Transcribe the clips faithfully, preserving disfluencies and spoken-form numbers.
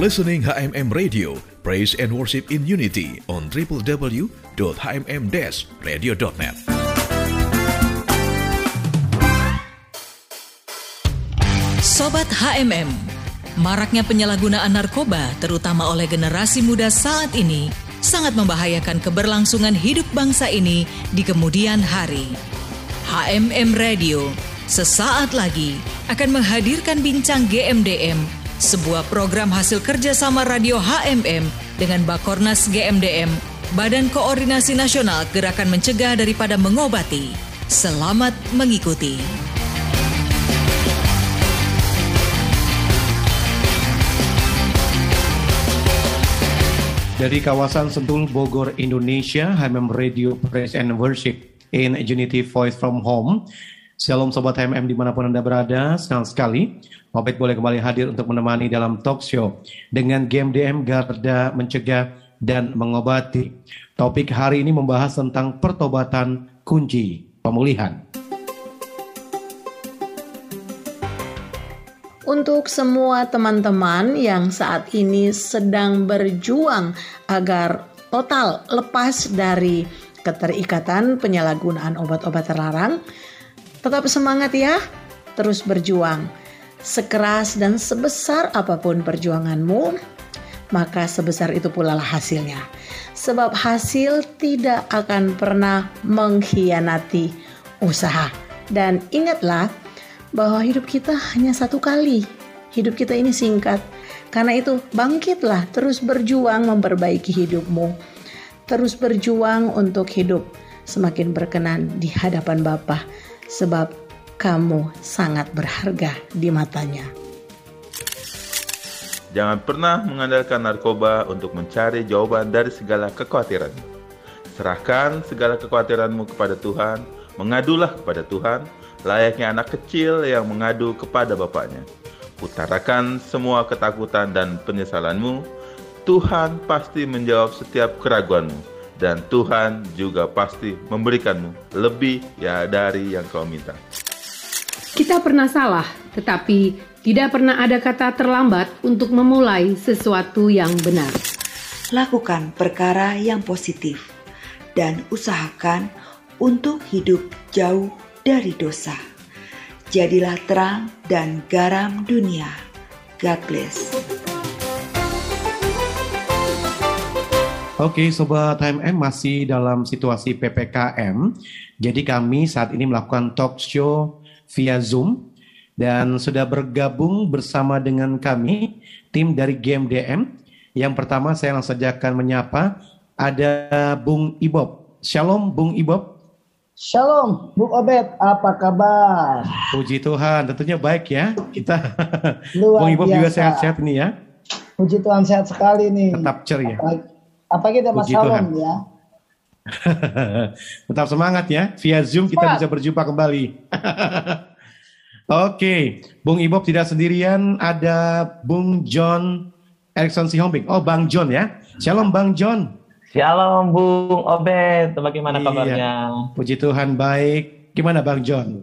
are listening H M M Radio, praise and worship in unity on w w w dot h m m dash radio dot net. Sobat H M M, maraknya penyalahgunaan narkoba terutama oleh generasi muda saat ini sangat membahayakan keberlangsungan hidup bangsa ini di kemudian hari. H M M Radio sesaat lagi akan menghadirkan Bincang G M D M, sebuah program hasil kerjasama Radio H M M dengan Bakornas G M D M, Badan Koordinasi Nasional Gerakan Mencegah Daripada Mengobati. Selamat mengikuti. Dari kawasan Sentul Bogor, Indonesia, H M M Radio, praise and worship in unity, voice from home. Shalom Sobat H M M dimanapun Anda berada, senang sekali Mabed boleh kembali hadir untuk menemani dalam talk show dengan G M D M, Garda Mencegah dan Mengobati. Topik hari ini membahas tentang pertobatan kunci pemulihan. Untuk semua teman-teman yang saat ini sedang berjuang agar total lepas dari keterikatan penyalahgunaan obat-obat terlarang, tetap semangat ya, terus berjuang. Sekeras dan sebesar apapun perjuanganmu, maka sebesar itu pula lah hasilnya. Sebab hasil tidak akan pernah mengkhianati usaha. Dan ingatlah, bahwa hidup kita hanya satu kali. Hidup kita ini singkat. Karena itu bangkitlah, terus berjuang memperbaiki hidupmu. Terus berjuang untuk hidup semakin berkenan di hadapan Bapa, sebab kamu sangat berharga di matanya. Jangan pernah mengandalkan narkoba untuk mencari jawaban dari segala kekhawatiran. Serahkan segala kekhawatiranmu kepada Tuhan, mengadulah kepada Tuhan, layaknya anak kecil yang mengadu kepada bapaknya. Utarakan semua ketakutan dan penyesalanmu. Tuhan pasti menjawab setiap keraguanmu, dan Tuhan juga pasti memberikanmu lebih ya dari yang kau minta. Kita pernah salah, tetapi tidak pernah ada kata terlambat untuk memulai sesuatu yang benar. Lakukan perkara yang positif dan usahakan untuk hidup jauh dari dosa. Jadilah terang dan garam dunia. God bless. Oke, Sobat H M M masih dalam situasi P P K M. Jadi kami saat ini melakukan talk show via Zoom. Dan sudah bergabung bersama dengan kami tim dari G M D M. Yang pertama saya langsung saja akan menyapa, ada Bung Ibob. Shalom Bung Ibob. Shalom, Bung Obed, apa kabar? Puji Tuhan, tentunya baik ya. Kita, Bung Ibu juga sehat-sehat nih ya. Puji Tuhan, sehat sekali nih. Tetap ceria. Apa, apa kita Mas Shalom ya? Tetap semangat ya. Via Zoom kita bisa berjumpa kembali. Oke, Bung Ibu tidak sendirian. Ada Bung John Erickson Sihombing. Oh, Bang John ya. Shalom, Bang John. Shalom Bung Obed, bagaimana iya. kabarnya? Puji Tuhan baik. Gimana Bang John?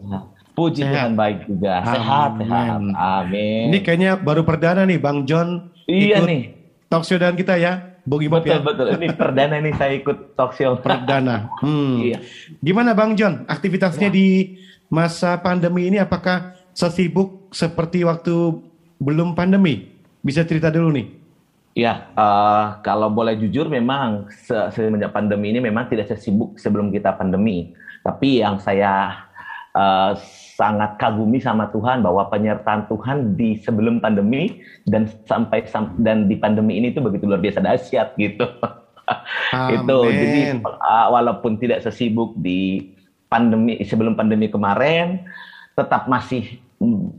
Puji sehat. Tuhan baik juga. Sehat, Amen. sehat. Amin. Ini kayaknya baru perdana nih Bang John iya ikut nih. Talk show dan kita ya, Bung Ibob. Betul ya? Betul. Ini perdana nih saya ikut talk show perdana. Hmm. Iya. Gimana Bang John? Aktivitasnya ya. Di masa pandemi ini apakah sesibuk seperti waktu belum pandemi? Bisa cerita dulu nih. Ya, uh, kalau boleh jujur memang semenjak pandemi ini memang tidak sesibuk sebelum kita pandemi. Tapi yang saya uh, sangat kagumi sama Tuhan bahwa penyertaan Tuhan di sebelum pandemi dan sampai sam- dan di pandemi ini itu begitu luar biasa dahsyat gitu. Itu jadi uh, walaupun tidak sesibuk di pandemi sebelum pandemi kemarin, tetap masih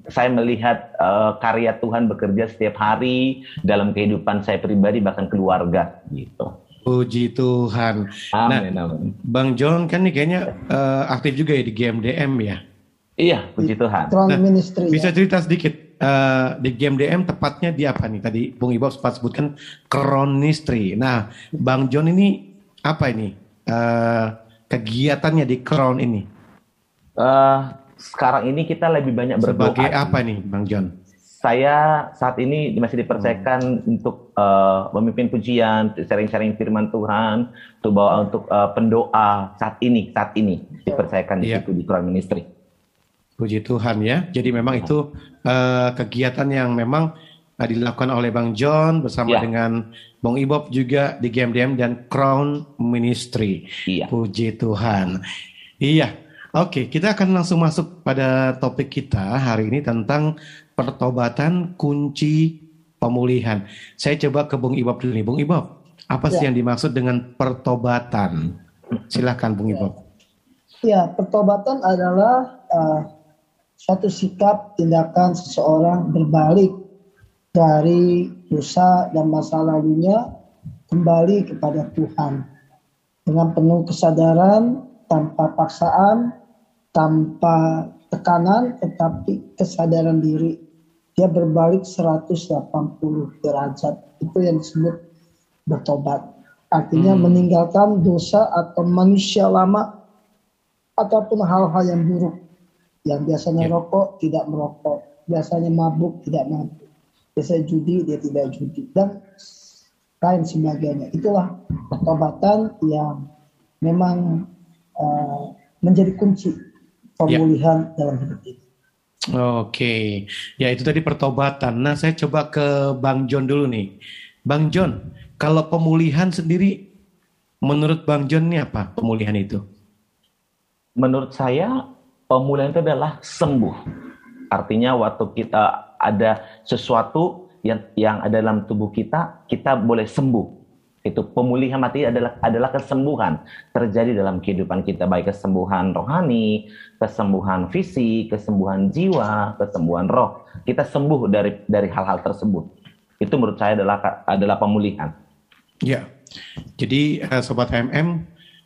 saya melihat uh, karya Tuhan bekerja setiap hari dalam kehidupan saya pribadi bahkan keluarga gitu. Puji Tuhan. Amin. Nah, amin. Bang John kan nih kayaknya uh, aktif juga ya di G M D M ya. Iya, puji di, Tuhan. Crown Ministry. Nah, ya. Bisa cerita sedikit uh, di G M D M tepatnya di apa nih? Tadi Bung Ibob sempat sebutkan Crown Ministry. Nah, Bang John ini apa ini? Uh, kegiatannya di Crown ini? Eh uh, Sekarang ini kita lebih banyak berdoa. Sebagai apa nih Bang John? saya saat ini masih dipercayakan hmm. untuk uh, memimpin pujian, sharing-sharing firman Tuhan, untuk bawa untuk uh, pendoa saat ini, saat ini dipercayakan di yeah. situ di Crown Ministry. Puji Tuhan ya. Jadi memang itu uh, kegiatan yang memang uh, dilakukan oleh Bang John bersama yeah. dengan Bang Ibob juga di G M D M dan Crown Ministry. Yeah. Puji Tuhan. Iya. Oke, okay, kita akan langsung masuk pada topik kita hari ini tentang pertobatan kunci pemulihan. Saya coba ke Bung Ibob dulu nih. Bung Ibob, apa sih ya. yang dimaksud dengan pertobatan? Silahkan Bung ya. Ibob. Ya, pertobatan adalah uh, suatu sikap tindakan seseorang berbalik dari dosa dan masa lalunya kembali kepada Tuhan dengan penuh kesadaran, tanpa paksaan, tanpa tekanan, tetapi kesadaran diri. Dia berbalik seratus delapan puluh derajat. Itu yang disebut bertobat. Artinya hmm. meninggalkan dosa atau manusia lama ataupun hal-hal yang buruk. Yang biasanya yeah. rokok, tidak merokok. Biasanya mabuk, tidak mabuk. Biasanya judi, dia tidak judi. Dan lain sebagainya. Itulah pertobatan yang memang uh, menjadi kunci pemulihan yeah. dalam hidup ini. Oke, ya itu tadi pertobatan. Nah, saya coba ke Bang John dulu nih. Bang John, kalau pemulihan sendiri, menurut Bang John ini apa pemulihan itu? Menurut saya, pemulihan itu adalah sembuh. Artinya waktu kita ada sesuatu yang yang ada dalam tubuh kita, kita boleh sembuh. Itu pemulihan mati adalah adalah kesembuhan terjadi dalam kehidupan kita, baik kesembuhan rohani, kesembuhan fisik, kesembuhan jiwa, kesembuhan roh. Kita sembuh dari dari hal-hal tersebut. Itu menurut saya adalah adalah pemulihan. Ya. Jadi sobat H M M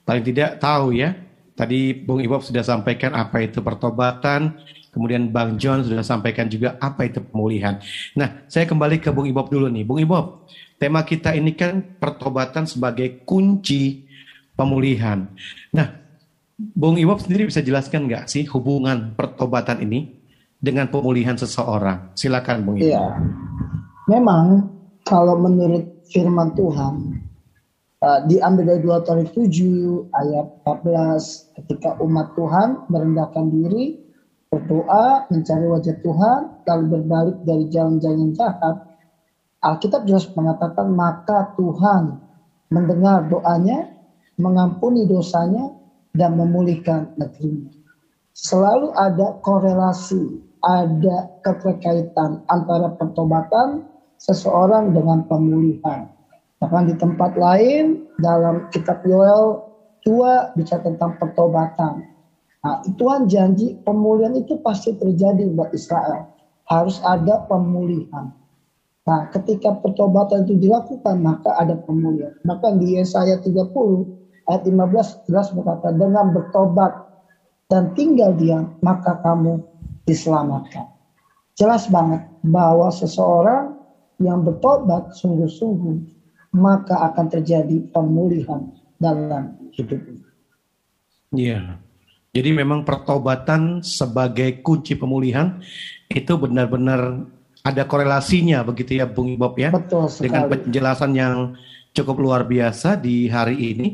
paling tidak tahu ya. Tadi Bung Ibob sudah sampaikan apa itu pertobatan, kemudian Bang John sudah sampaikan juga apa itu pemulihan. Nah, saya kembali ke Bung Ibob dulu nih. Bung Ibob, tema kita ini kan pertobatan sebagai kunci pemulihan. Nah, Bung Ibob sendiri bisa jelaskan nggak sih hubungan pertobatan ini dengan pemulihan seseorang? Silakan Bung Ibob. Iya, memang kalau menurut firman Tuhan, uh, diambil dari dua Tawarikh tujuh ayat empat belas, ketika umat Tuhan merendahkan diri, berdoa, mencari wajah Tuhan, lalu berbalik dari jalan-jalan jahat, Alkitab jelas mengatakan maka Tuhan mendengar doanya, mengampuni dosanya, dan memulihkan negerinya. Selalu ada korelasi, ada keterkaitan antara pertobatan seseorang dengan pemulihan. Bahkan di tempat lain dalam kitab Yoel dua bicara tentang pertobatan. Nah, Tuhan janji pemulihan itu pasti terjadi buat Israel. Harus ada pemulihan. Nah, ketika pertobatan itu dilakukan, maka ada pemulihan. Maka di Yesaya tiga puluh ayat lima belas jelas berkata, dengan bertobat dan tinggal diam, maka kamu diselamatkan. Jelas banget bahwa seseorang yang bertobat sungguh-sungguh, maka akan terjadi pemulihan dalam hidupnya. Iya. Jadi memang pertobatan sebagai kunci pemulihan itu benar-benar ada korelasinya begitu ya Bung Ibob ya. Betul sekali. Dengan penjelasan yang cukup luar biasa di hari ini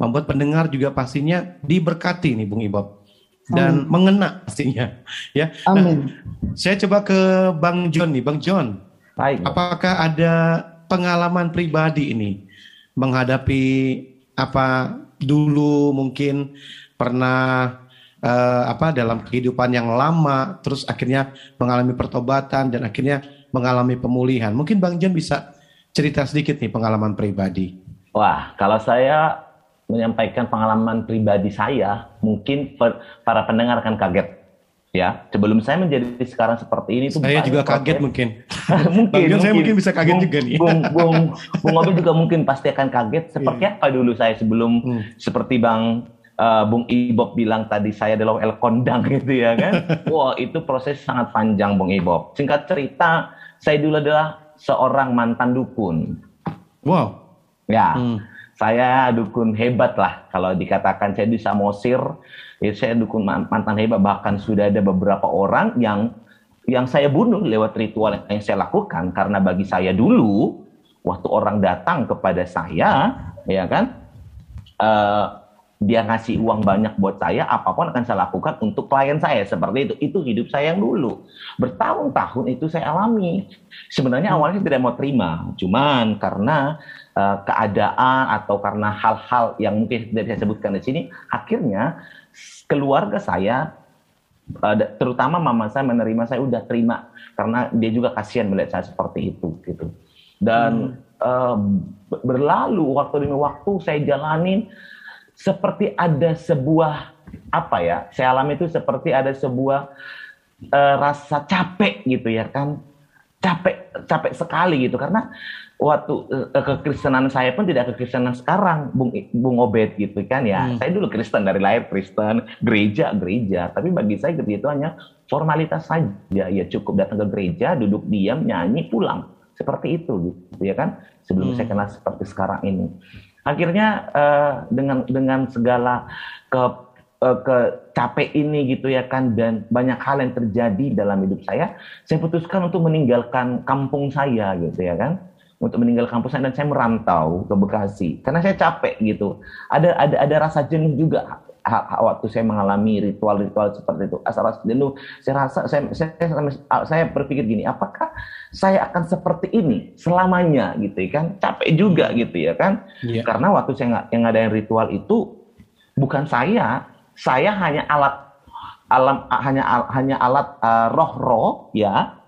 membuat pendengar juga pastinya diberkati nih Bung Ibob. Dan Amin. Mengena pastinya ya. Amin. Nah, saya coba ke Bang John nih, Bang John. Baik. Apakah ada pengalaman pribadi ini menghadapi apa dulu mungkin pernah Uh, apa dalam kehidupan yang lama terus akhirnya mengalami pertobatan dan akhirnya mengalami pemulihan. Mungkin Bang John bisa cerita sedikit nih pengalaman pribadi. Wah, kalau saya menyampaikan pengalaman pribadi saya, mungkin per, para pendengar akan kaget. Ya, sebelum saya menjadi sekarang seperti ini tuh saya juga kaget, kaget mungkin. mungkin, mungkin saya mungkin bisa kaget bung, juga nih. Bung Bung Bung Obi juga mungkin pasti akan kaget seperti yeah. apa dulu saya sebelum hmm. seperti Bang Uh, Bung Ibob bilang tadi saya adalah El Kondang gitu ya kan. Wah, wow, itu proses sangat panjang Bung Ibob. Singkat cerita, saya dulu adalah seorang mantan dukun. Wow. Ya, hmm. saya dukun hebat lah. Kalau dikatakan saya di Samosir, ya saya dukun mantan hebat. Bahkan sudah ada beberapa orang yang yang saya bunuh lewat ritual yang saya lakukan, karena bagi saya dulu waktu orang datang kepada saya, ya kan, uh, dia ngasih uang banyak buat saya, apapun akan saya lakukan untuk klien saya, seperti itu. Itu hidup saya yang dulu bertahun-tahun itu saya alami. Sebenarnya awalnya saya tidak mau terima, cuman karena uh, keadaan atau karena hal-hal yang mungkin tidak saya sebutkan di sini, akhirnya keluarga saya, terutama mama saya, menerima saya, udah terima, karena dia juga kasihan melihat saya seperti itu gitu. Dan hmm. uh, berlalu waktu demi waktu saya jalanin, seperti ada sebuah apa ya, saya alami itu seperti ada sebuah uh, rasa capek gitu ya kan, capek capek sekali gitu, karena waktu uh, kekristenan saya pun tidak kekristenan sekarang, Bung Bung Obed gitu kan ya. Hmm. Saya dulu Kristen, dari lahir Kristen, gereja-gereja, tapi bagi saya itu hanya formalitas saja, ya cukup datang ke gereja, duduk diam, nyanyi, pulang. Seperti itu gitu ya kan, sebelum hmm. saya kenal seperti sekarang ini. Akhirnya uh, dengan dengan segala ke ke capek ini gitu ya kan, dan banyak hal yang terjadi dalam hidup saya, saya putuskan untuk meninggalkan kampung saya gitu ya kan, untuk meninggalkan kampung saya, dan saya merantau ke Bekasi karena saya capek gitu. Ada ada ada rasa jenuh juga waktu saya mengalami ritual-ritual seperti itu, rasa jenuh. Saya rasa saya saya saya berpikir gini, apakah saya akan seperti ini selamanya gitu ya kan, capek juga gitu ya kan, yeah. Karena waktu saya yang ngadain ritual itu bukan saya. Saya hanya alat alam hanya hanya alat uh, roh-roh ya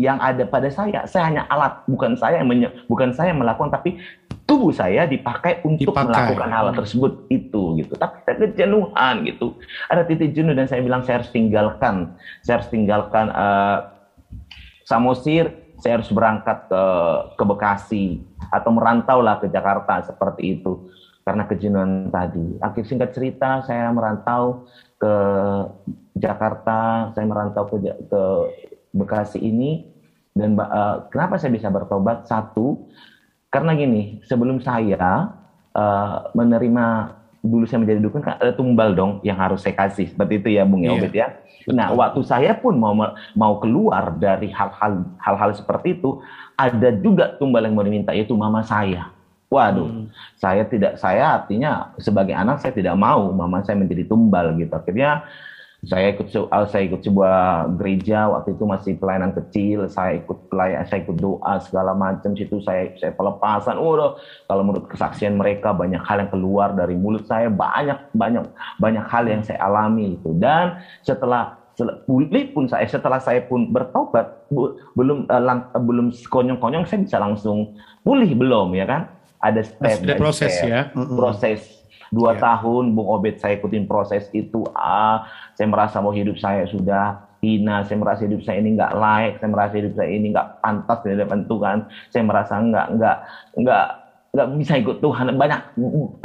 yang ada pada saya. Saya hanya alat, bukan saya yang menye, bukan saya yang melakukan, tapi tubuh saya dipakai untuk dipakai. melakukan hal tersebut itu gitu. Tapi ada kejenuhan gitu. Ada titik jenuh, dan saya bilang saya harus tinggalkan. Saya harus tinggalkan uh, Samosir, saya harus berangkat ke ke Bekasi atau merantaulah ke Jakarta seperti itu. Karena kejenuhan tadi. Akhir singkat cerita, saya merantau ke Jakarta, saya merantau ke, ke Bekasi ini, dan uh, kenapa saya bisa bertobat? Satu, karena gini, sebelum saya uh, menerima, dulu saya menjadi dukun, kan ada tumbal dong yang harus saya kasih, seperti itu ya Bung Yobet yeah. ya. Nah, waktu saya pun mau mau keluar dari hal-hal hal-hal seperti itu, ada juga tumbal yang mau diminta, yaitu mama saya. Waduh, hmm. saya tidak, saya artinya sebagai anak saya tidak mau mama saya menjadi tumbal gitu. Akhirnya saya ikut, saya ikut sebuah gereja, waktu itu masih pelayanan kecil. Saya ikut pelayan, saya ikut doa segala macam situ. Saya saya pelepasan. Oh, kalau menurut kesaksian mereka banyak hal yang keluar dari mulut saya, banyak banyak banyak hal yang saya alami itu. Dan setelah pulih pun saya, setelah saya pun bertobat, bu, belum uh, lang, uh, belum konyong-konyong saya bisa langsung pulih belum ya kan? Ada step, ada proses step, ya, proses dua yeah. tahun Bung Obed saya ikutin proses itu. Ah, saya merasa bahwa hidup saya sudah hina, saya merasa hidup saya ini nggak layak, saya merasa hidup saya ini nggak pantas dari Tuhan, saya merasa nggak nggak nggak nggak bisa ikut Tuhan, banyak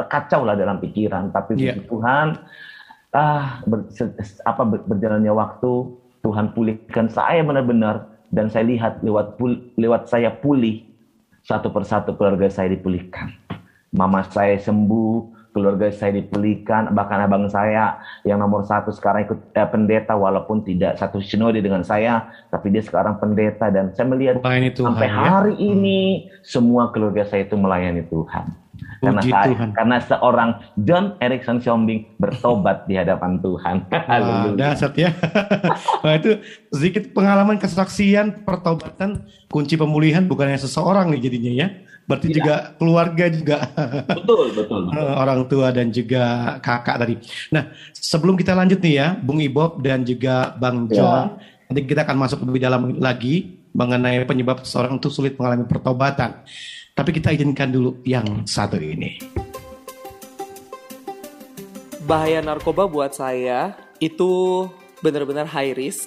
kacau lah dalam pikiran. Tapi yeah. Tuhan, ah ber, apa berjalannya waktu, Tuhan pulihkan saya benar-benar, dan saya lihat lewat lewat saya pulih. Satu persatu keluarga saya dipulihkan. Mama saya sembuh, keluarga saya dipulihkan, bahkan abang saya yang nomor satu sekarang ikut eh, pendeta, walaupun tidak satu sinode dengan saya, tapi dia sekarang pendeta, dan saya melihat sampai hari ya? ini hmm. semua keluarga saya itu melayani Tuhan. Karena, saya, Tuhan. karena seorang John Erickson Sihombing bertobat di hadapan Tuhan. Wah, dasar ya. Nah, itu sedikit pengalaman kesaksian pertobatan, kunci pemulihan bukannya seseorang nih jadinya ya. Berarti ya. juga keluarga juga. Betul, betul, betul. Orang tua dan juga kakak tadi. Nah, sebelum kita lanjut nih ya, Bung Ibob dan juga Bang John, ya. nanti kita akan masuk lebih dalam lagi mengenai penyebab seseorang itu sulit mengalami pertobatan. Tapi kita izinkan dulu yang satu ini. Bahaya narkoba buat saya itu benar-benar high risk,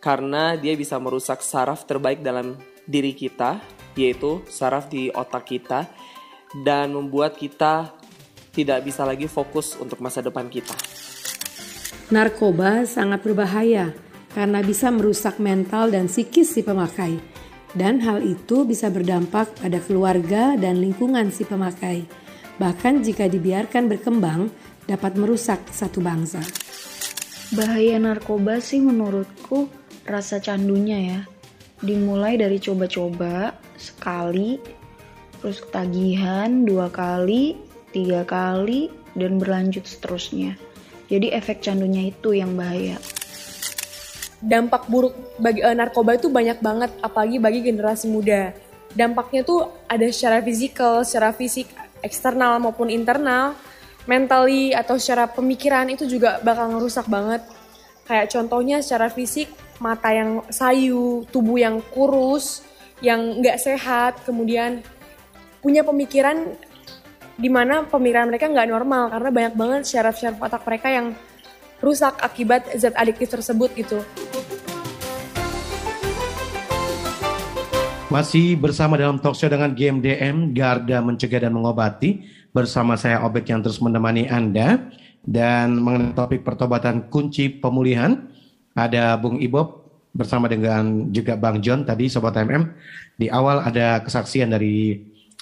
karena dia bisa merusak saraf terbaik dalam diri kita, yaitu saraf di otak kita, dan membuat kita tidak bisa lagi fokus untuk masa depan kita. Narkoba sangat berbahaya karena bisa merusak mental dan psikis si pemakai. Dan hal itu bisa berdampak pada keluarga dan lingkungan si pemakai. Bahkan jika dibiarkan berkembang, dapat merusak satu bangsa. Bahaya narkoba sih menurutku rasa candunya ya. Dimulai dari coba-coba sekali, terus ketagihan dua kali, tiga kali, dan berlanjut seterusnya. Jadi efek candunya itu yang bahaya. Dampak buruk bagi uh, narkoba itu banyak banget, apalagi bagi generasi muda. Dampaknya tuh ada secara fisikal, secara fisik eksternal maupun internal, mentally atau secara pemikiran itu juga bakal ngerusak banget. Kayak contohnya secara fisik, mata yang sayu, tubuh yang kurus, yang nggak sehat, kemudian punya pemikiran di mana pemikiran mereka nggak normal karena banyak banget syaraf-syaraf otak mereka yang rusak akibat zat adiktif tersebut gitu. Masih bersama dalam talkshow dengan G M D M, Garda Mencegah dan Mengobati, bersama saya Obek yang terus menemani Anda, dan mengenai topik pertobatan kunci pemulihan. Ada Bung Ibob bersama dengan juga Bang John tadi Sobat M M. Di awal ada kesaksian dari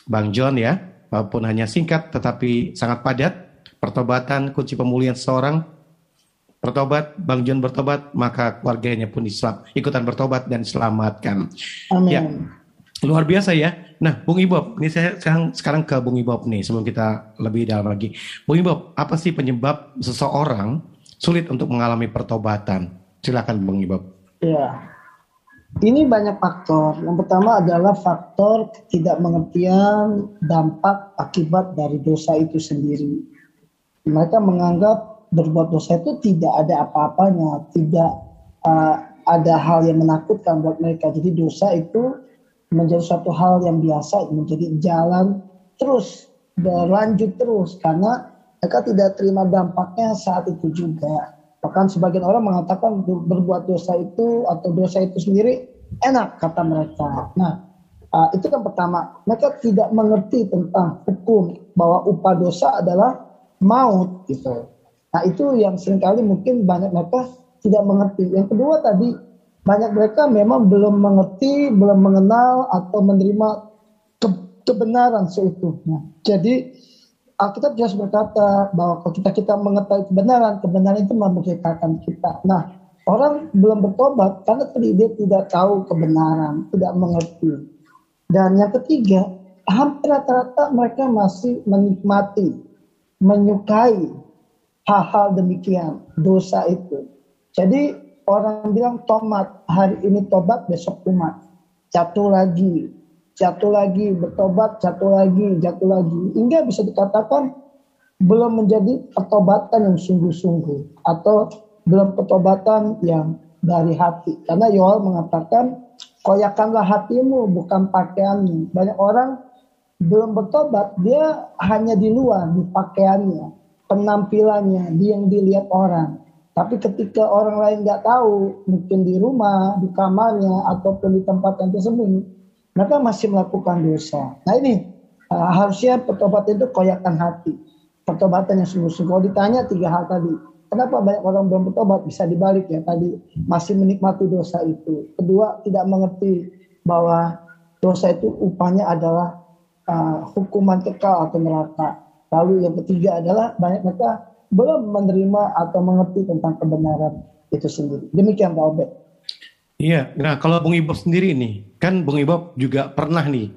Bang John ya, walaupun hanya singkat tetapi sangat padat. Pertobatan kunci pemulihan, seorang bertobat, Bang John bertobat, maka keluarganya pun Islam ikutan bertobat dan diselamatkan. Amin. Ya, luar biasa ya. Nah, Bung Ibob, ini saya sekarang, sekarang ke Bung Ibob nih sebelum kita lebih dalam lagi. Bung Ibob, apa sih penyebab seseorang sulit untuk mengalami pertobatan? Silakan Bang Ibob. Ya, ini banyak faktor. Yang pertama adalah faktor ketidakmengertian dampak akibat dari dosa itu sendiri. Mereka menganggap berbuat dosa itu tidak ada apa-apanya, tidak uh, ada hal yang menakutkan buat mereka. Jadi dosa itu menjadi suatu hal yang biasa, menjadi jalan terus, berlanjut terus, karena mereka tidak terima dampaknya saat itu juga. Bahkan sebagian orang mengatakan berbuat dosa itu atau dosa itu sendiri enak, kata mereka. Nah, itu yang pertama. Mereka tidak mengerti tentang hukum bahwa upah dosa adalah maut gitu. Nah, itu yang seringkali mungkin banyak mereka tidak mengerti. Yang kedua tadi, banyak mereka memang belum mengerti, belum mengenal atau menerima ke- kebenaran seutuhnya. Jadi Alkitab jelas berkata bahwa kalau kita, kita mengetahui kebenaran, kebenaran itu memerdekakan kita. Nah, orang belum bertobat karena dia tidak tahu kebenaran, tidak mengerti. Dan yang ketiga, hampir rata-rata mereka masih menikmati, menyukai hal-hal demikian, dosa itu. Jadi orang bilang tomat, hari ini tobat, besok umat. Jatuh lagi. Jatuh lagi, bertobat, jatuh lagi, jatuh lagi. Hingga bisa dikatakan belum menjadi pertobatan yang sungguh-sungguh. Atau belum pertobatan yang dari hati. Karena Yoel mengatakan, koyakanlah hatimu bukan pakaianmu. Banyak orang belum bertobat, dia hanya di luar, di pakaiannya, penampilannya, dia yang dilihat orang. Tapi ketika orang lain gak tahu, mungkin di rumah, di kamarnya, ataupun di tempat yang tersembunyi, mereka masih melakukan dosa. Nah ini uh, harusnya pertobatan itu koyakan hati, pertobatan yang sungguh-sungguh. Kalau ditanya tiga hal tadi, kenapa banyak orang belum bertobat, bisa dibalik ya tadi, masih menikmati dosa itu. Kedua, tidak mengerti bahwa dosa itu upahnya adalah uh, hukuman kekal atau neraka. Lalu yang ketiga adalah banyak mereka belum menerima atau mengerti tentang kebenaran itu sendiri. Demikian Pak Obed. Iya, nah kalau Bung Ibob sendiri nih, kan Bung Ibob juga pernah nih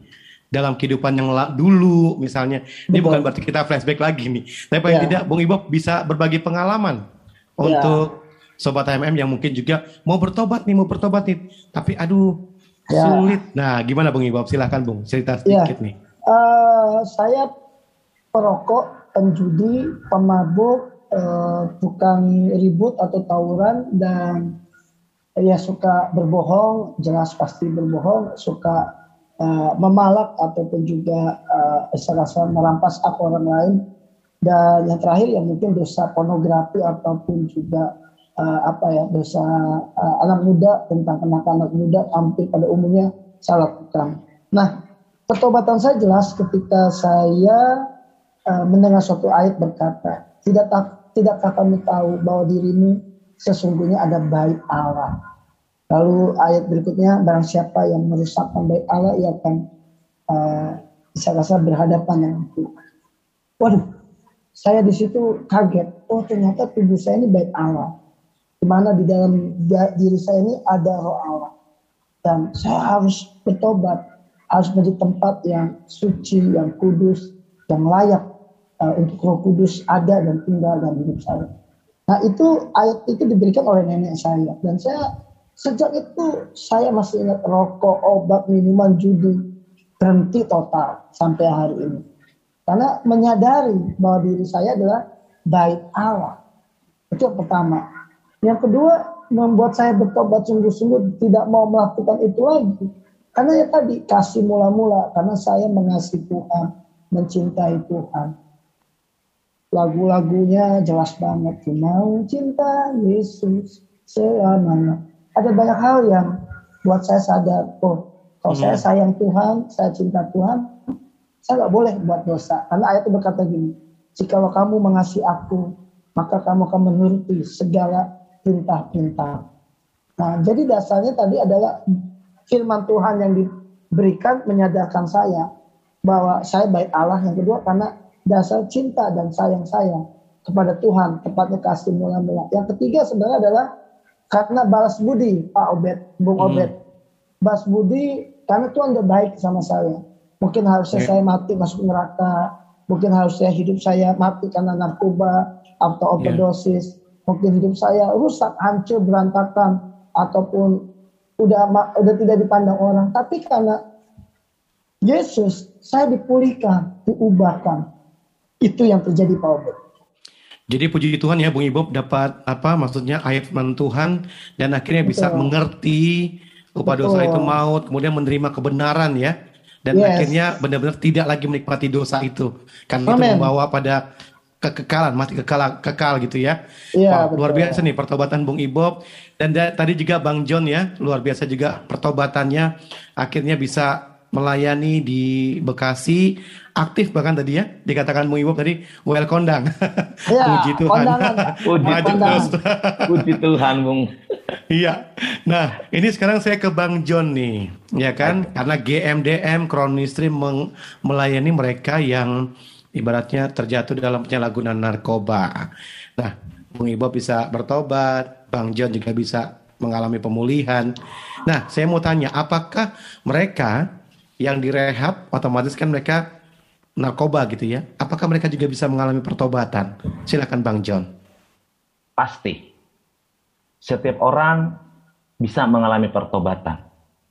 dalam kehidupan yang la- dulu misalnya. Betul. Ini bukan berarti kita flashback lagi nih, tapi paling ya. tidak Bung Ibob bisa berbagi pengalaman ya. Untuk Sobat H M M yang mungkin juga mau bertobat nih, mau bertobat nih, tapi aduh ya. sulit. Nah gimana Bung Ibob, silahkan Bung, cerita sedikit ya. nih. Uh, saya perokok, penjudi, pemabuk, uh, tukang ribut atau tawuran, dan ya suka berbohong, jelas pasti berbohong, suka uh, memalak ataupun juga uh, serasa merampas hak orang lain. Dan yang terakhir yang mungkin dosa pornografi ataupun juga uh, apa ya dosa uh, anak muda, tentang anak-anak muda hampir pada umumnya saya lakukan. Nah, pertobatan saya jelas ketika saya uh, mendengar suatu ayat berkata, tidak tidakkah kamu tahu bahwa dirimu sesungguhnya ada bait Allah. Lalu ayat berikutnya, barang siapa yang merusakkan bait Allah, ia akan uh, saya rasa berhadapan dengan aku. Waduh, saya di situ kaget. Oh ternyata tubuh saya ini bait Allah. di mana di dalam diri saya ini ada roh Allah. Dan saya harus bertobat, harus menjadi tempat yang suci, yang kudus, yang layak uh, untuk Roh Kudus ada dan tinggal dalam hidup saya. Nah itu ayat itu diberikan oleh nenek saya, dan saya sejak itu saya masih ingat rokok, obat, minuman, judi berhenti total sampai hari ini. Karena menyadari bahwa diri saya adalah bait Allah. Itu yang pertama. Yang kedua, membuat saya bertobat sungguh-sungguh, tidak mau melakukan itu lagi. Karena ya tadi, kasih mula-mula. Karena saya mengasihi Tuhan, mencintai Tuhan. Lagu-lagunya jelas banget. Mau cinta Yesus selamanya. Ada banyak hal yang buat saya sadar. Oh, kalau hmm. saya sayang Tuhan, saya cinta Tuhan, saya gak boleh buat dosa. Karena ayat itu berkata gini, jikalau kamu mengasihi aku, maka kamu akan menuruti segala perintah-perintah. Nah, jadi dasarnya tadi adalah firman Tuhan yang diberikan menyadarkan saya bahwa saya bait Allah. Yang kedua, karena dasar cinta dan sayang saya kepada Tuhan, tepatnya kasih mula-mula. Yang ketiga sebenarnya adalah karena balas budi, Pak Obed, Bung hmm. Obed. Balas budi karena Tuhan udah baik sama saya. Mungkin harusnya hmm. saya mati masuk neraka, mungkin harusnya hidup saya mati karena narkoba atau overdosis. Yeah. Mungkin hidup saya rusak, hancur, berantakan, ataupun udah udah tidak dipandang orang. Tapi karena Yesus, saya dipulihkan, diubahkan. Itu yang terjadi, Pak Obed. Jadi puji Tuhan ya, Bung Ibob dapat apa maksudnya ayat firman Tuhan dan akhirnya bisa Betul. mengerti kepada dosa itu maut, kemudian menerima kebenaran ya, dan yes. akhirnya benar-benar tidak lagi menikmati dosa itu karena Amen. itu membawa pada kekekalan, mati kekal, kekal gitu ya. Ya wow, luar biasa nih pertobatan Bung Ibob. Dan da- tadi juga Bang John ya, luar biasa juga pertobatannya. Akhirnya bisa melayani di Bekasi, aktif bahkan tadi ya, dikatakan Bung Ibob tadi, well kondang. Ya, puji Tuhan. Puji Tuhan. Puji Tuhan, Bung. Iya. Nah, ini sekarang saya ke Bang John nih, ya kan? Karena G M D M Crown Ministry meng- melayani mereka yang ibaratnya terjatuh dalam penyalahgunaan narkoba. Nah, Bung Ibob bisa bertobat, Bang John juga bisa mengalami pemulihan. Nah, saya mau tanya, apakah mereka yang direhab, otomatis kan mereka narkoba gitu ya, apakah mereka juga bisa mengalami pertobatan? Silakan Bang John. Pasti. Setiap orang bisa mengalami pertobatan.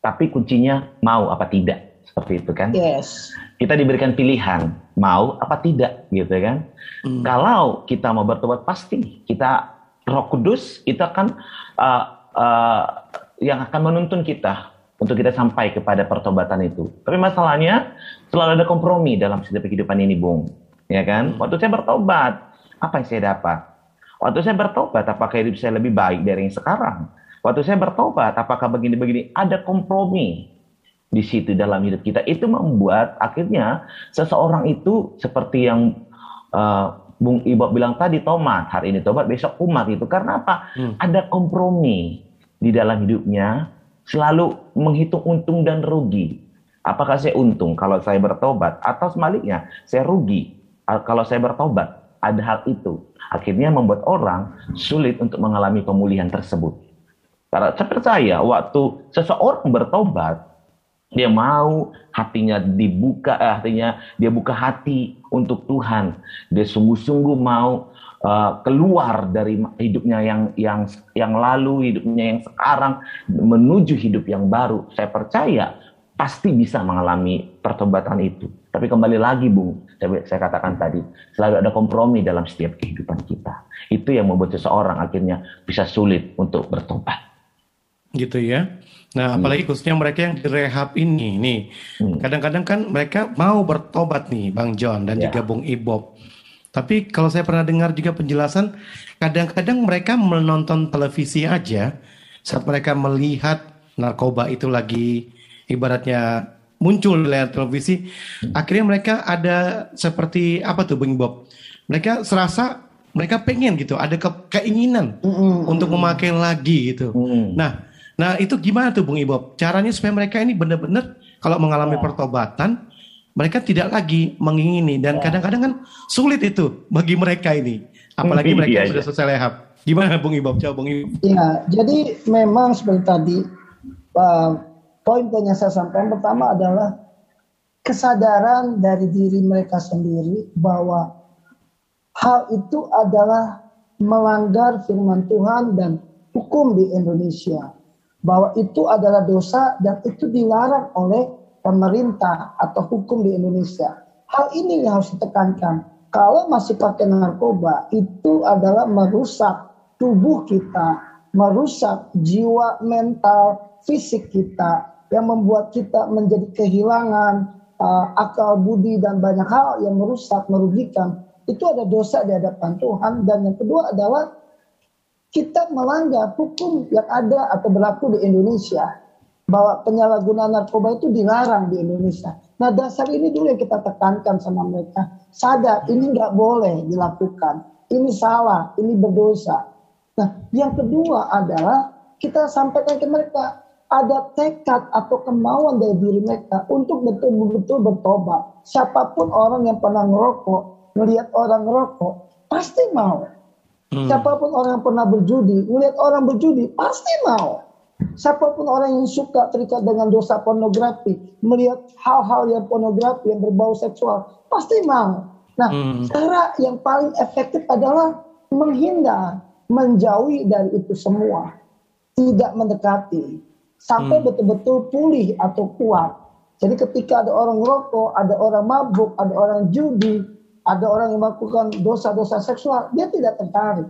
Tapi kuncinya mau apa tidak. Seperti itu kan? Yes. Kita diberikan pilihan mau apa tidak, gitu kan? Mm. Kalau kita mau bertobat pasti kita Roh Kudus itu akan uh, uh, yang akan menuntun kita untuk kita sampai kepada pertobatan itu. Tapi masalahnya selalu ada kompromi dalam setiap kehidupan ini, Bung, ya kan? Mm. Waktu saya bertobat, apa yang saya dapat? Waktu saya bertobat, apakah hidup saya lebih baik dari yang sekarang? Waktu saya bertobat, apakah begini-begini? Ada kompromi di situ dalam hidup kita. Itu membuat akhirnya seseorang itu seperti yang uh, Bung Ibob bilang tadi, tomat hari ini tobat besok kumat gitu. Karena apa? Hmm. Ada kompromi di dalam hidupnya, selalu menghitung untung dan rugi. Apakah saya untung kalau saya bertobat atau sebaliknya saya rugi kalau saya bertobat? Ada hal itu akhirnya membuat orang sulit untuk mengalami pemulihan tersebut. Karena saya percaya waktu seseorang bertobat, dia mau hatinya dibuka, eh, hatinya dia buka hati untuk Tuhan. Dia sungguh-sungguh mau uh, keluar dari hidupnya yang yang yang lalu, hidupnya yang sekarang menuju hidup yang baru. Saya percaya pasti bisa mengalami pertobatan itu. Tapi kembali lagi, Bung, saya, saya katakan tadi, selalu ada kompromi dalam setiap kehidupan kita. Itu yang membuat seseorang akhirnya bisa sulit untuk bertobat. Gitu ya. Nah, apalagi khususnya mereka yang direhab ini nih. Hmm. Kadang-kadang kan mereka mau bertobat nih, Bang John dan ya. juga Bung Ibob. Tapi kalau saya pernah dengar juga penjelasan, kadang-kadang mereka menonton televisi aja saat mereka melihat narkoba itu lagi ibaratnya muncul di layar televisi, akhirnya mereka ada seperti apa tuh, Bung Ibob? Mereka serasa mereka pengen gitu, ada ke- keinginan mm-hmm. untuk memakai lagi gitu. Mm-hmm. Nah, Nah itu gimana tuh Bung Ibob? Caranya supaya mereka ini benar-benar kalau mengalami pertobatan mereka tidak lagi mengingini, dan kadang-kadang kan sulit itu bagi mereka ini, apalagi mereka sudah selesai lehab. Gimana Bung Ibob? Coba Bung Ibob. Ya, jadi memang seperti tadi uh, poin-poin yang saya sampaikan pertama adalah kesadaran dari diri mereka sendiri bahwa hal itu adalah melanggar firman Tuhan dan hukum di Indonesia, bahwa itu adalah dosa dan itu dilarang oleh pemerintah atau hukum di Indonesia. Hal ini yang harus ditekankan. Kalau masih pakai narkoba, itu adalah merusak tubuh kita, merusak jiwa, mental, fisik kita, yang membuat kita menjadi kehilangan uh, akal budi dan banyak hal yang merusak, merugikan. Itu ada dosa di hadapan Tuhan. Dan yang kedua adalah kita melanggar hukum yang ada atau berlaku di Indonesia, bahwa penyalahgunaan narkoba itu dilarang di Indonesia. Nah, dasar ini dulu yang kita tekankan sama mereka. Sadar, ini nggak boleh dilakukan. Ini salah, ini berdosa. Nah, yang kedua adalah kita sampaikan ke mereka, ada tekad atau kemauan dari diri mereka untuk betul-betul bertobat. Siapapun orang yang pernah ngerokok, melihat orang ngerokok, pasti mau. Hmm. Siapapun orang yang pernah berjudi, melihat orang berjudi, pasti mau. Siapapun orang yang suka terikat dengan dosa pornografi, melihat hal-hal yang pornografi, yang berbau seksual, pasti mau. Nah, hmm. cara yang paling efektif adalah menghindar, menjauhi dari itu semua. Tidak mendekati. Sampai hmm. betul-betul pulih atau kuat. Jadi ketika ada orang rokok, ada orang mabuk, ada orang judi, ada orang yang melakukan dosa-dosa seksual, dia tidak tertarik.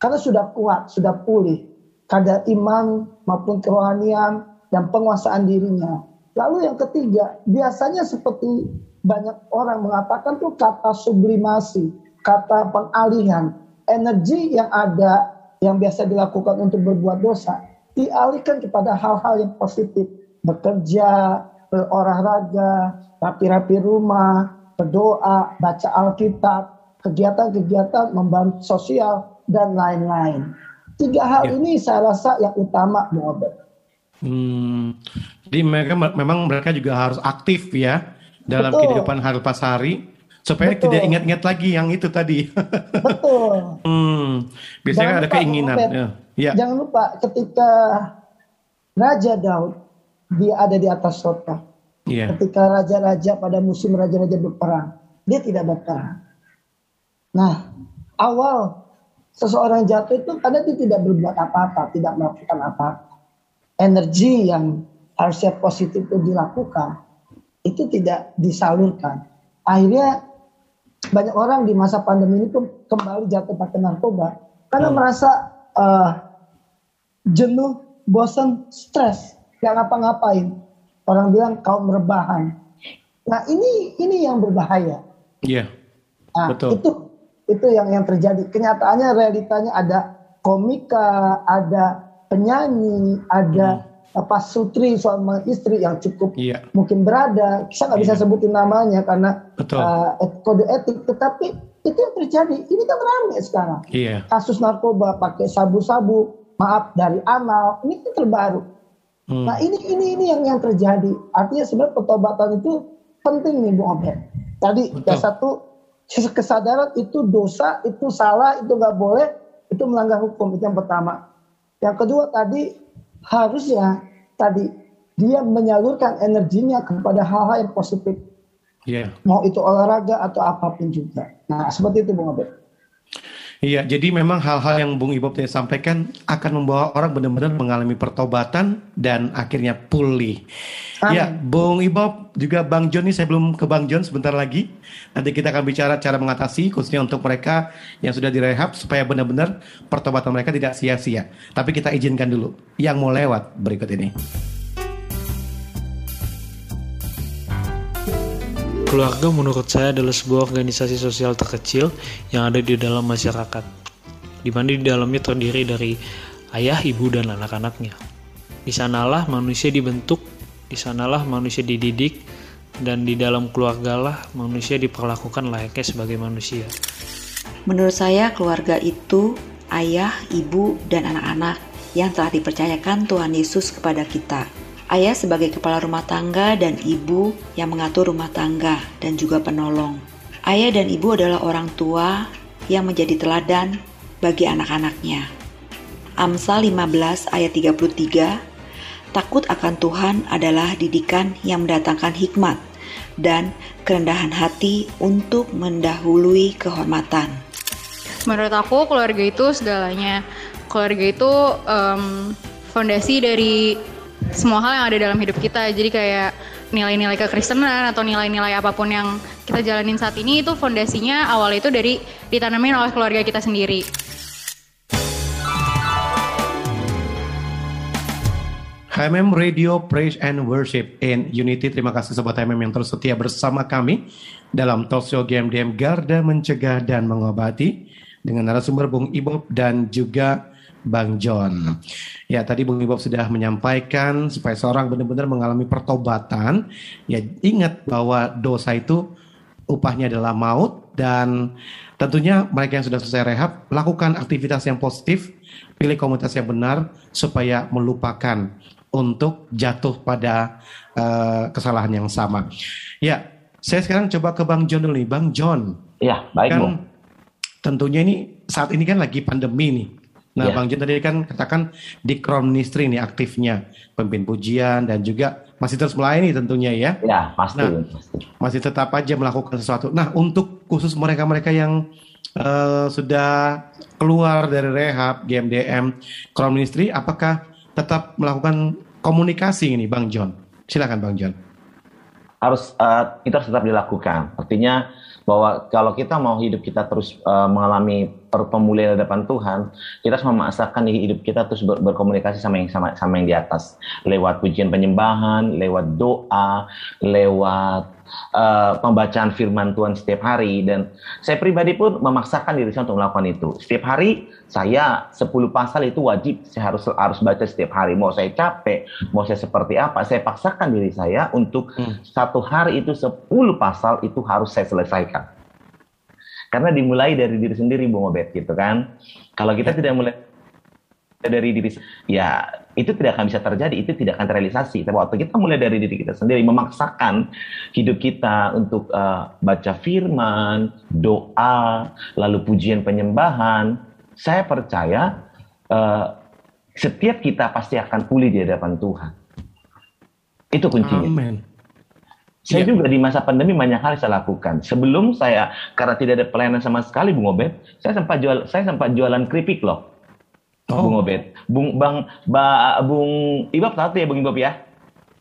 Karena sudah kuat, sudah pulih. Kadar iman maupun kerohanian dan penguasaan dirinya. Lalu yang ketiga, biasanya seperti banyak orang mengatakan tuh kata sublimasi, kata pengalihan. Energi yang ada, yang biasa dilakukan untuk berbuat dosa, dialihkan kepada hal-hal yang positif, bekerja, berolahraga, rapi-rapi rumah, berdoa, baca Alkitab, kegiatan-kegiatan membantu sosial, dan lain-lain. Tiga hal ya. Ini saya rasa yang utama. Hmm, jadi mereka memang mereka juga harus aktif ya dalam Betul. kehidupan hari-pas hari, supaya Betul. tidak ingat-ingat lagi yang itu tadi. Betul. hmm, biasanya jangan ada keinginan. Ya. Ya. Jangan lupa ketika Raja Daud dia ada di atas kota. Ya. Ketika raja-raja pada musim raja-raja berperang, dia tidak berperang. Nah, awal seseorang jatuh itu karena dia tidak berbuat apa-apa, tidak melakukan apa-apa. Energi yang harusnya positif itu dilakukan, itu tidak disalurkan. Akhirnya banyak orang di masa pandemi ini pun kembali jatuh pakai narkoba karena hmm. merasa Uh, jenuh, bosan, stres, gak ngapa-ngapain. Orang bilang kaum rebahan. Nah ini ini yang berbahaya. Iya. Yeah. Nah, betul. Itu itu yang yang terjadi. Kenyataannya, realitanya ada komika, ada penyanyi, ada hmm. apa sutri suami istri yang cukup yeah. mungkin berada. Saya nggak yeah. bisa sebutin namanya karena uh, kode etik, tetapi itu yang terjadi. Ini kan ramai sekarang. Iya. Kasus narkoba pakai sabu-sabu, maaf dari anal, ini kan terbaru. Hmm. Nah ini ini ini yang yang terjadi. Artinya sebenarnya pertobatan itu penting nih Bung Obed. Tadi yang satu kesadaran itu dosa, itu salah, itu nggak boleh, itu melanggar hukum, itu yang pertama. Yang kedua tadi harusnya tadi dia menyalurkan energinya kepada hal-hal yang positif. Yeah. Mau itu olahraga atau apapun juga. Nah, seperti itu Bung Abed. Iya, jadi memang hal-hal yang Bung Ibob tadi sampaikan akan membawa orang benar-benar mengalami pertobatan dan akhirnya pulih. Amin. Ya, Bung Ibob juga Bang John, ini saya belum ke Bang John sebentar lagi. Nanti kita akan bicara cara mengatasi khususnya untuk mereka yang sudah direhab supaya benar-benar pertobatan mereka tidak sia-sia. Tapi kita izinkan dulu yang mau lewat berikut ini. Keluarga menurut saya adalah sebuah organisasi sosial terkecil yang ada di dalam masyarakat, di mana di dalamnya terdiri dari ayah, ibu, dan anak-anaknya. Di sanalah manusia dibentuk, di sanalah manusia dididik, dan di dalam keluargalah manusia diperlakukan layaknya sebagai manusia. Menurut saya keluarga itu ayah, ibu, dan anak-anak yang telah dipercayakan Tuhan Yesus kepada kita. Ayah sebagai kepala rumah tangga dan ibu yang mengatur rumah tangga dan juga penolong. Ayah dan ibu adalah orang tua yang menjadi teladan bagi anak-anaknya. Amsal lima belas ayat tiga puluh tiga, takut akan Tuhan adalah didikan yang mendatangkan hikmat dan kerendahan hati untuk mendahului kehormatan. Menurut aku keluarga itu segalanya. Keluarga itu um, fondasi dari semua hal yang ada dalam hidup kita. Jadi kayak nilai-nilai kekristenan atau nilai-nilai apapun yang kita jalanin saat ini, itu fondasinya awal itu dari ditanamin oleh keluarga kita sendiri. H M M Radio, Praise and Worship in Unity. Terima kasih Sobat H M M yang terus setia bersama kami dalam Talkshow G M D M Garda Mencegah dan Mengobati dengan narasumber Bung Ibob dan juga Bang John. Ya, tadi Bung Ibob sudah menyampaikan supaya seorang benar-benar mengalami pertobatan, ya ingat bahwa dosa itu upahnya adalah maut, dan tentunya mereka yang sudah selesai rehab lakukan aktivitas yang positif, pilih komunitas yang benar supaya melupakan untuk jatuh pada uh, kesalahan yang sama. Ya, saya sekarang coba ke Bang John dulu nih. Bang John. Ya, baik, kan, Bu. Tentunya ini saat ini kan lagi pandemi nih. Nah, ya. Bang John tadi kan katakan di Crown Ministry nih aktifnya, pemimpin pujian dan juga masih terus melayani tentunya ya. Ya, pasti. Nah, masih tetap aja melakukan sesuatu. Nah, untuk khusus mereka-mereka yang uh, sudah keluar dari rehab G M D M Crown Ministry, apakah tetap melakukan komunikasi ini, Bang John? Silakan, Bang John. Harus uh, itu harus tetap dilakukan. Artinya bahwa kalau kita mau hidup kita terus uh, mengalami perpemuliaan depan Tuhan, kita harus memaksakan hidup kita terus ber- berkomunikasi sama yang sama, sama yang di atas, lewat pujian penyembahan, lewat doa, lewat Uh, pembacaan firman Tuhan setiap hari. Dan saya pribadi pun memaksakan diri saya untuk melakukan itu. Setiap hari saya sepuluh pasal itu wajib saya harus harus baca setiap hari. Mau saya capek, mau saya seperti apa, saya paksakan diri saya untuk hmm. satu hari itu sepuluh pasal itu harus saya selesaikan. Karena dimulai dari diri sendiri, Bung Obed, gitu kan. Kalau kita tidak mulai dari diri, ya itu tidak akan bisa terjadi, itu tidak akan terrealisasi. Tapi waktu kita mulai dari diri kita sendiri, memaksakan hidup kita untuk uh, baca firman, doa, lalu pujian penyembahan, saya percaya uh, setiap kita pasti akan pulih di hadapan Tuhan. Itu kuncinya. Amen. Saya yeah. juga di masa pandemi banyak hal saya lakukan. Sebelum saya, karena tidak ada pelayanan sama sekali, Bung Obed, saya sempat jual, saya sempat jualan keripik loh. Oh. Bung Obed, Bung Bang, ba, Bung Ibob tahu ya, Bung Ibob ya?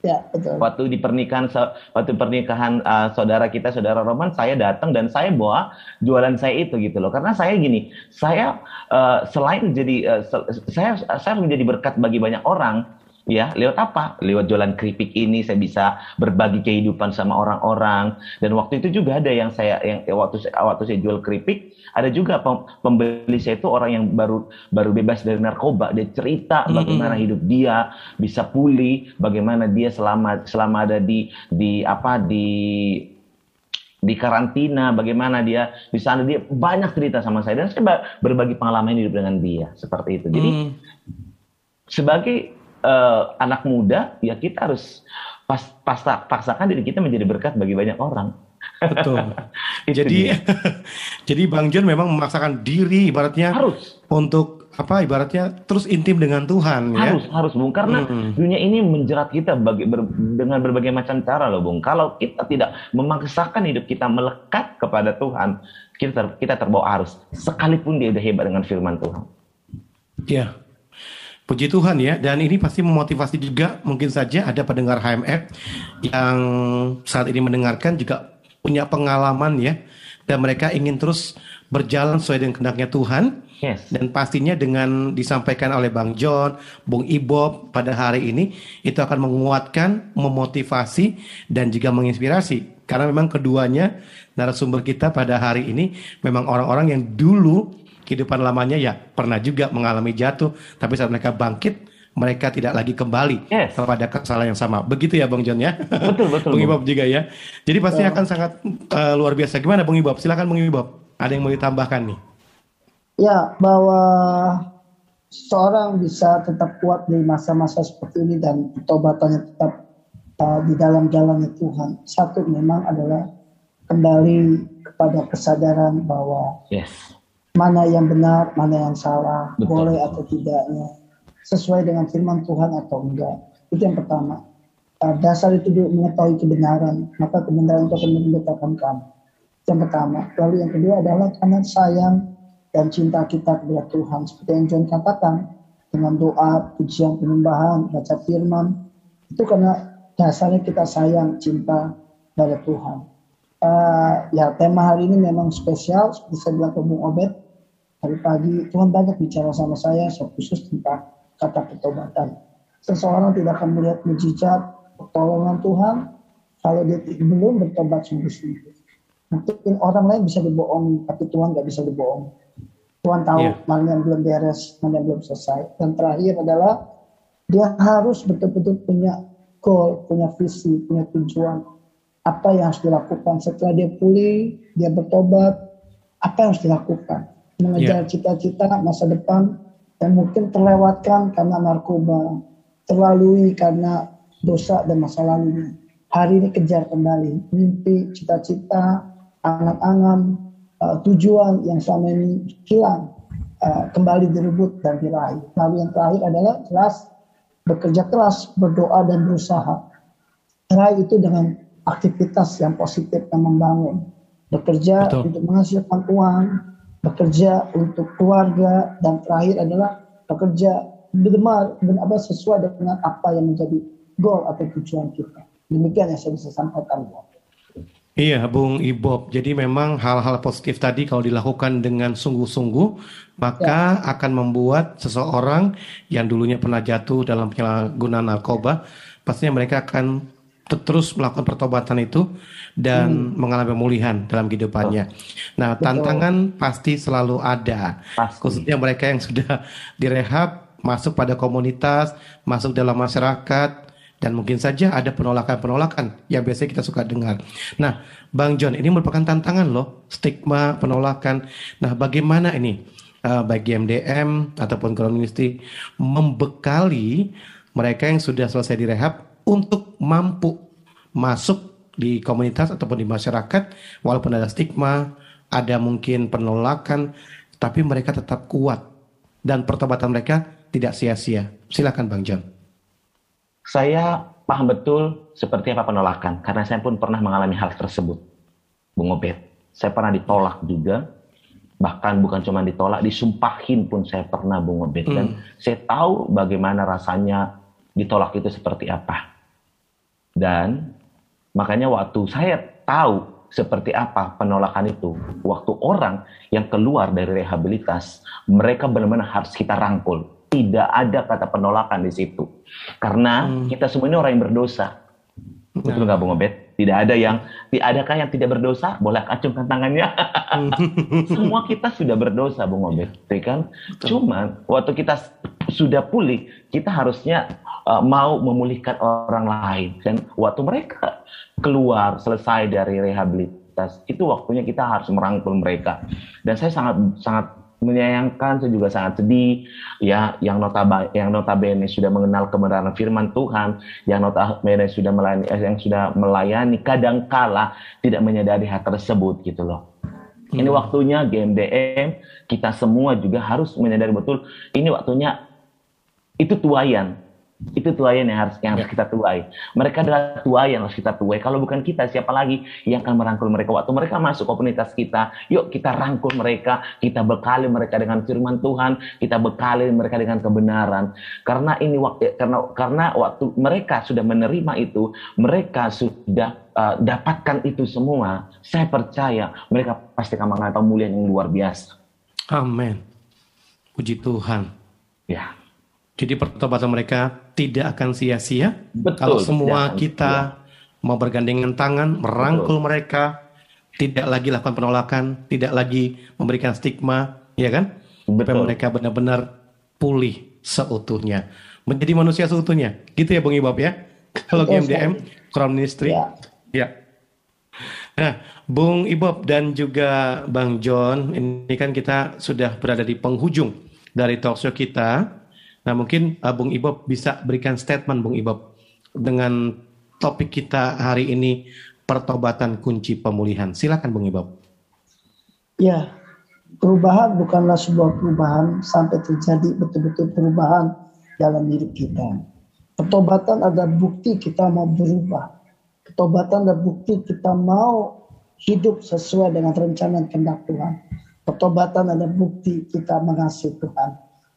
Ya, betul. Waktu di pernikahan, waktu pernikahan uh, saudara kita, saudara Roman, saya datang dan saya bawa jualan saya itu gitu loh. Karena saya gini, saya uh, selain jadi, uh, saya saya menjadi berkat bagi banyak orang. Ya, lewat apa? Lewat jualan keripik ini saya bisa berbagi kehidupan sama orang-orang. Dan waktu itu juga ada yang saya yang waktu waktu saya jual keripik, ada juga pembeli saya itu orang yang baru baru bebas dari narkoba. Dia cerita bagaimana hidup dia bisa pulih, bagaimana dia selama selama ada di di apa di di karantina, bagaimana dia di sana, dia banyak cerita sama saya dan saya berbagi pengalaman hidup dengan dia seperti itu. Jadi mm. sebagai Uh, anak muda, ya kita harus pas, pasta, paksakan diri kita menjadi berkat bagi banyak orang. Betul. jadi, jadi Bang John memang memaksakan diri, ibaratnya harus untuk apa? Ibaratnya terus intim dengan Tuhan. Harus, ya? harus, Bung. Karena hmm. dunia ini menjerat kita bagi, ber, dengan berbagai macam cara, loh, Bung. Kalau kita tidak memaksakan hidup kita melekat kepada Tuhan, kita ter, kita terbawa arus. Sekalipun dia udah hebat dengan firman Tuhan. Iya. Yeah. Puji Tuhan ya, dan ini pasti memotivasi juga, mungkin saja ada pendengar H M F yang saat ini mendengarkan juga punya pengalaman ya, dan mereka ingin terus berjalan sesuai dengan kehendaknya Tuhan. Yes. Dan pastinya dengan disampaikan oleh Bang John, Bung Ibob pada hari ini, itu akan menguatkan, memotivasi, dan juga menginspirasi. Karena memang keduanya narasumber kita pada hari ini memang orang-orang yang dulu kehidupan lamanya ya pernah juga mengalami jatuh, tapi saat mereka bangkit mereka tidak lagi kembali yes. kepada kesalahan yang sama. Begitu ya Bang John ya. Betul betul. Bung Ibob juga ya. Jadi pasti akan sangat uh, luar biasa. Gimana Bung Ibob? Silakan Bung Ibob. Ada yang mau ditambahkan nih? Ya, bahwa seorang bisa tetap kuat di masa-masa seperti ini dan tobatannya tetap uh, di dalam jalannya Tuhan. Satu memang adalah kembali kepada kesadaran bahwa yes. mana yang benar, mana yang salah, betul, boleh atau tidaknya, sesuai dengan firman Tuhan atau enggak. Itu yang pertama. Uh, dasar itu mengetahui kebenaran, maka kebenaran itu akan mendekatkan kamu. Yang pertama. Lalu yang kedua adalah karena sayang dan cinta kita kepada Tuhan. Seperti yang John katakan, dengan doa, pujian, penyembahan, baca firman, itu karena dasarnya kita sayang, cinta kepada Tuhan. Uh, ya tema hari ini memang spesial, seperti saya bilang ke Bung Obed, hari pagi Tuhan banyak bicara sama saya, khusus tentang kata pertobatan. Seseorang tidak akan melihat mujizat pertolongan Tuhan kalau dia belum bertobat sungguh-sungguh. Mungkin orang lain bisa dibohongi, tapi Tuhan nggak bisa dibohongi. Tuhan tahu yeah. mana yang belum beres, mana yang belum selesai. Dan terakhir adalah dia harus betul-betul punya goal, punya visi, punya tujuan. Apa yang harus dilakukan setelah dia pulih, dia bertobat, apa yang harus dilakukan. Mengejar yeah. cita-cita masa depan yang mungkin terlewatkan karena narkoba, terlalui karena dosa dan masa lalunya. Hari ini kejar kembali mimpi, cita-cita, angan-angan, Uh, tujuan yang selama ini hilang uh, kembali direbut dan diraih. Lalu yang terakhir adalah keras, bekerja keras, berdoa dan berusaha. Raih itu dengan aktivitas yang positif dan membangun. Bekerja betul. Untuk menghasilkan uang, bekerja untuk keluarga, dan terakhir adalah bekerja benar dan apa sesuai dengan apa yang menjadi goal atau tujuan kita. Demikian yang saya bisa sampaikan. Iya, Bung Ibob. Jadi memang hal-hal positif tadi kalau dilakukan dengan sungguh-sungguh, maka ya. akan membuat seseorang yang dulunya pernah jatuh dalam penyalahgunaan narkoba, pastinya mereka akan terus melakukan pertobatan itu dan hmm. mengalami pemulihan dalam kehidupannya. Oh. Nah, betul. Tantangan pasti selalu ada, pasti. Khususnya mereka yang sudah direhab, masuk pada komunitas, masuk dalam masyarakat. Dan mungkin saja ada penolakan-penolakan yang biasanya kita suka dengar. Nah, Bang John, ini merupakan tantangan loh, stigma, penolakan. Nah, bagaimana ini uh, bagi M D M ataupun Crown Ministry membekali mereka yang sudah selesai direhab untuk mampu masuk di komunitas ataupun di masyarakat, walaupun ada stigma, ada mungkin penolakan, tapi mereka tetap kuat dan pertobatan mereka tidak sia-sia. Silakan Bang John. Saya paham betul seperti apa penolakan, karena saya pun pernah mengalami hal tersebut, Bung Obed. Saya pernah ditolak juga, bahkan bukan cuma ditolak, disumpahin pun saya pernah, Bung Obed. Hmm. Dan saya tahu bagaimana rasanya ditolak itu seperti apa. Dan makanya waktu saya tahu seperti apa penolakan itu, waktu orang yang keluar dari rehabilitas, mereka benar-benar harus kita rangkul. Tidak ada kata penolakan di situ. Karena hmm. kita semua ini orang yang berdosa. Nah. Betul nggak, Bung Obed? Tidak ada yang, adakah yang tidak berdosa? Boleh acungkan tangannya. Semua kita sudah berdosa, Bung Obed. Ya. Kan? Cuman, waktu kita sudah pulih, kita harusnya uh, mau memulihkan orang lain. Dan waktu mereka keluar, selesai dari rehabilitas, itu waktunya kita harus merangkul mereka. Dan saya sangat, sangat, menyayangkan, saya juga sangat sedih ya, yang notabene yang notabene sudah mengenal kebenaran firman Tuhan, yang notabene sudah melayani yang sudah melayani kadangkala tidak menyadari hal tersebut gitu loh. Hmm. Ini waktunya G M D M kita semua juga harus menyadari betul ini waktunya itu tuaian. Itu tuaian yang harus yang harus kita tuai. Mereka adalah tuaian yang harus kita tuai. Kalau bukan kita, siapa lagi yang akan merangkul mereka? Waktu mereka masuk komunitas kita, yuk kita rangkul mereka, kita bekali mereka dengan firman Tuhan, kita bekali mereka dengan kebenaran. Karena ini waktu karena karena waktu mereka sudah menerima itu, mereka sudah uh, dapatkan itu semua. Saya percaya mereka pasti akan mengalami pemulihan yang luar biasa. Amin. Puji Tuhan. Ya. Jadi pertobatan mereka tidak akan sia-sia. Betul, kalau semua kita ya. mau bergandengan tangan, merangkul betul. Mereka, tidak lagi lakukan penolakan, tidak lagi memberikan stigma, ya kan? Supaya mereka benar-benar pulih seutuhnya, menjadi manusia seutuhnya. Gitu ya, Bung Ibob ya. Kalau G M D M, Crown Ministry, ya. ya. Nah, Bung Ibob dan juga Bang John, ini kan kita sudah berada di penghujung dari talkshow kita. Nah mungkin uh, Bung Ibob bisa berikan statement Bung Ibob dengan topik kita hari ini, pertobatan kunci pemulihan. Silakan Bung Ibob. Ya, perubahan bukanlah sebuah perubahan sampai terjadi betul-betul perubahan dalam diri kita. Pertobatan adalah bukti kita mau berubah. Pertobatan adalah bukti kita mau hidup sesuai dengan rencana dan kehendak Tuhan. Pertobatan adalah bukti kita mengasihi Tuhan.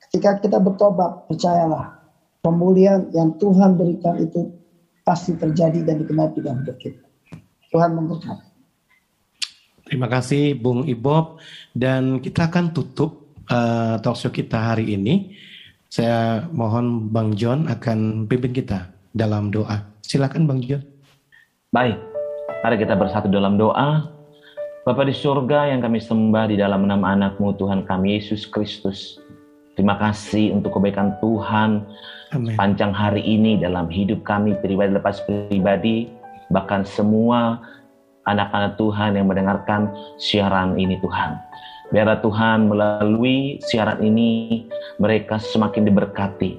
Ketika kita bertobat, percayalah, pemulihan yang Tuhan berikan itu pasti terjadi dan digenapi dalam hidup kita. Tuhan memberkati. Terima kasih Bung Ibob. Dan kita akan tutup uh, talkshow kita hari ini. Saya mohon Bang John akan pimpin kita dalam doa. Silakan Bang John. Baik, mari kita bersatu dalam doa. Bapa di surga yang kami sembah di dalam nama anakmu Tuhan kami Yesus Kristus. Terima kasih untuk kebaikan Tuhan panjang hari ini dalam hidup kami pribadi lepas pribadi. Bahkan semua anak-anak Tuhan yang mendengarkan siaran ini Tuhan. Biarlah Tuhan melalui siaran ini mereka semakin diberkati.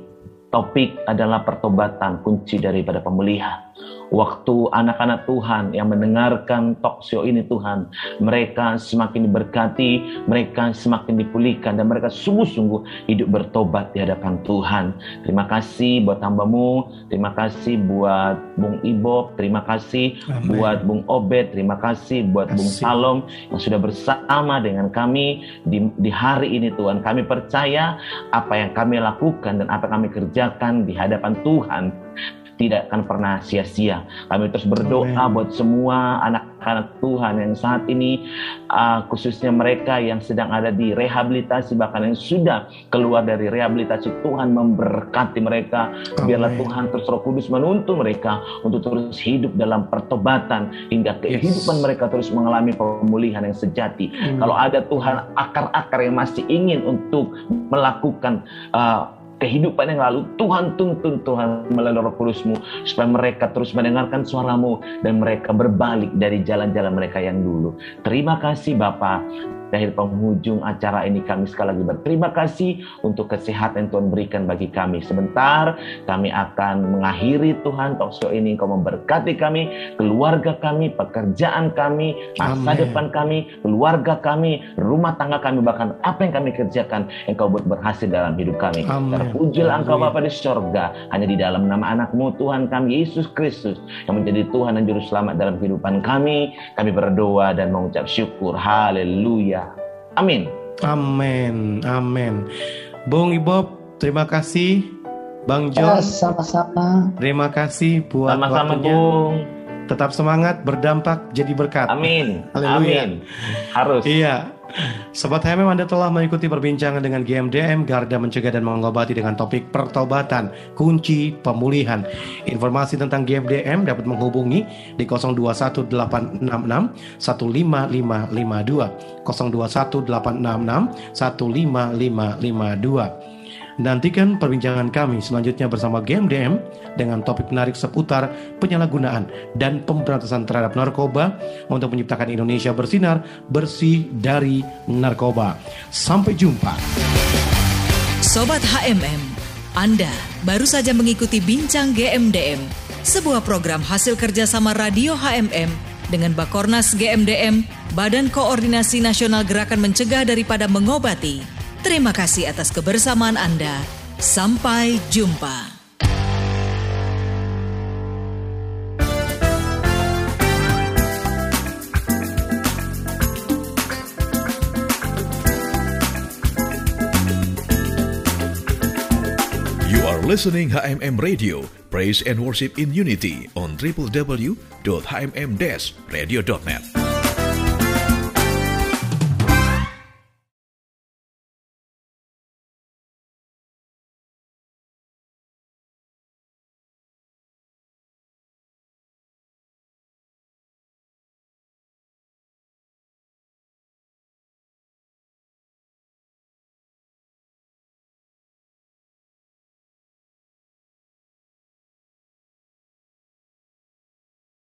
Topik adalah pertobatan, kunci daripada pemulihan. Waktu anak-anak Tuhan yang mendengarkan talkshow ini Tuhan, mereka semakin diberkati, mereka semakin dipulihkan, dan mereka sungguh-sungguh hidup bertobat di hadapan Tuhan. Terima kasih buat hambamu, terima kasih buat Bung Ibob, terima kasih Amen. Buat Bung Obed, terima kasih buat Asyik. Bung Salom yang sudah bersama dengan kami di, di hari ini Tuhan. Kami percaya apa yang kami lakukan dan apa yang kami kerjakan di hadapan Tuhan tidak akan pernah sia-sia. Kami terus berdoa Amen. Buat semua anak-anak Tuhan yang saat ini, uh, khususnya mereka yang sedang ada di rehabilitasi, bahkan yang sudah keluar dari rehabilitasi, Tuhan memberkati mereka. Amen. Biarlah Tuhan terus Roh Kudus menuntun mereka untuk terus hidup dalam pertobatan, hingga kehidupan yes. mereka terus mengalami pemulihan yang sejati. Amen. Kalau ada Tuhan akar-akar yang masih ingin untuk melakukan uh, kehidupan yang lalu, Tuhan tuntun Tuhan melalui Roh Kudus-Mu supaya mereka terus mendengarkan suara-Mu dan mereka berbalik dari jalan-jalan mereka yang dulu. Terima kasih Bapa. Akhir penghujung acara ini kami sekali lagi berterima kasih untuk kesehatan yang Tuhan berikan bagi kami. Sebentar kami akan mengakhiri Tuhan talkshow ini. Engkau memberkati kami, keluarga kami, pekerjaan kami, masa Amen. Depan kami, keluarga kami, rumah tangga kami, bahkan apa yang kami kerjakan Engkau buat berhasil dalam hidup kami. Terpujilah Engkau Bapa di sorga, hanya di dalam nama anakmu Tuhan kami Yesus Kristus yang menjadi Tuhan dan Juru Selamat dalam kehidupan kami. Kami berdoa dan mengucap syukur. Haleluya. Amin. Amin. Amin. Bung Ibob, terima kasih. Bang John, sama-sama. Terima kasih buat sama-sama waktunya. Bung. Tetap semangat, berdampak, jadi berkat. Amin. Haleluya. Amin. Harus. Iya. Sobat H M M, Anda telah mengikuti perbincangan dengan G M D M Garda Mencegah dan Mengobati dengan topik pertobatan, kunci pemulihan. Informasi tentang G M D M dapat menghubungi di nol dua satu delapan enam enam satu lima lima lima dua, nol dua satu delapan enam enam satu lima lima lima dua. Nantikan perbincangan kami selanjutnya bersama G M D M dengan topik menarik seputar penyalahgunaan dan pemberantasan terhadap narkoba untuk menciptakan Indonesia bersinar bersih dari narkoba. Sampai jumpa. Sobat H M M, Anda baru saja mengikuti Bincang G M D M, sebuah program hasil kerjasama Radio H M M dengan Bakornas G M D M, Badan Koordinasi Nasional Gerakan Mencegah Daripada Mengobati. Terima kasih atas kebersamaan Anda. Sampai jumpa. You are listening H M M Radio, Praise and Worship in Unity on double-u double-u double-u dot h m m dash radio dot net.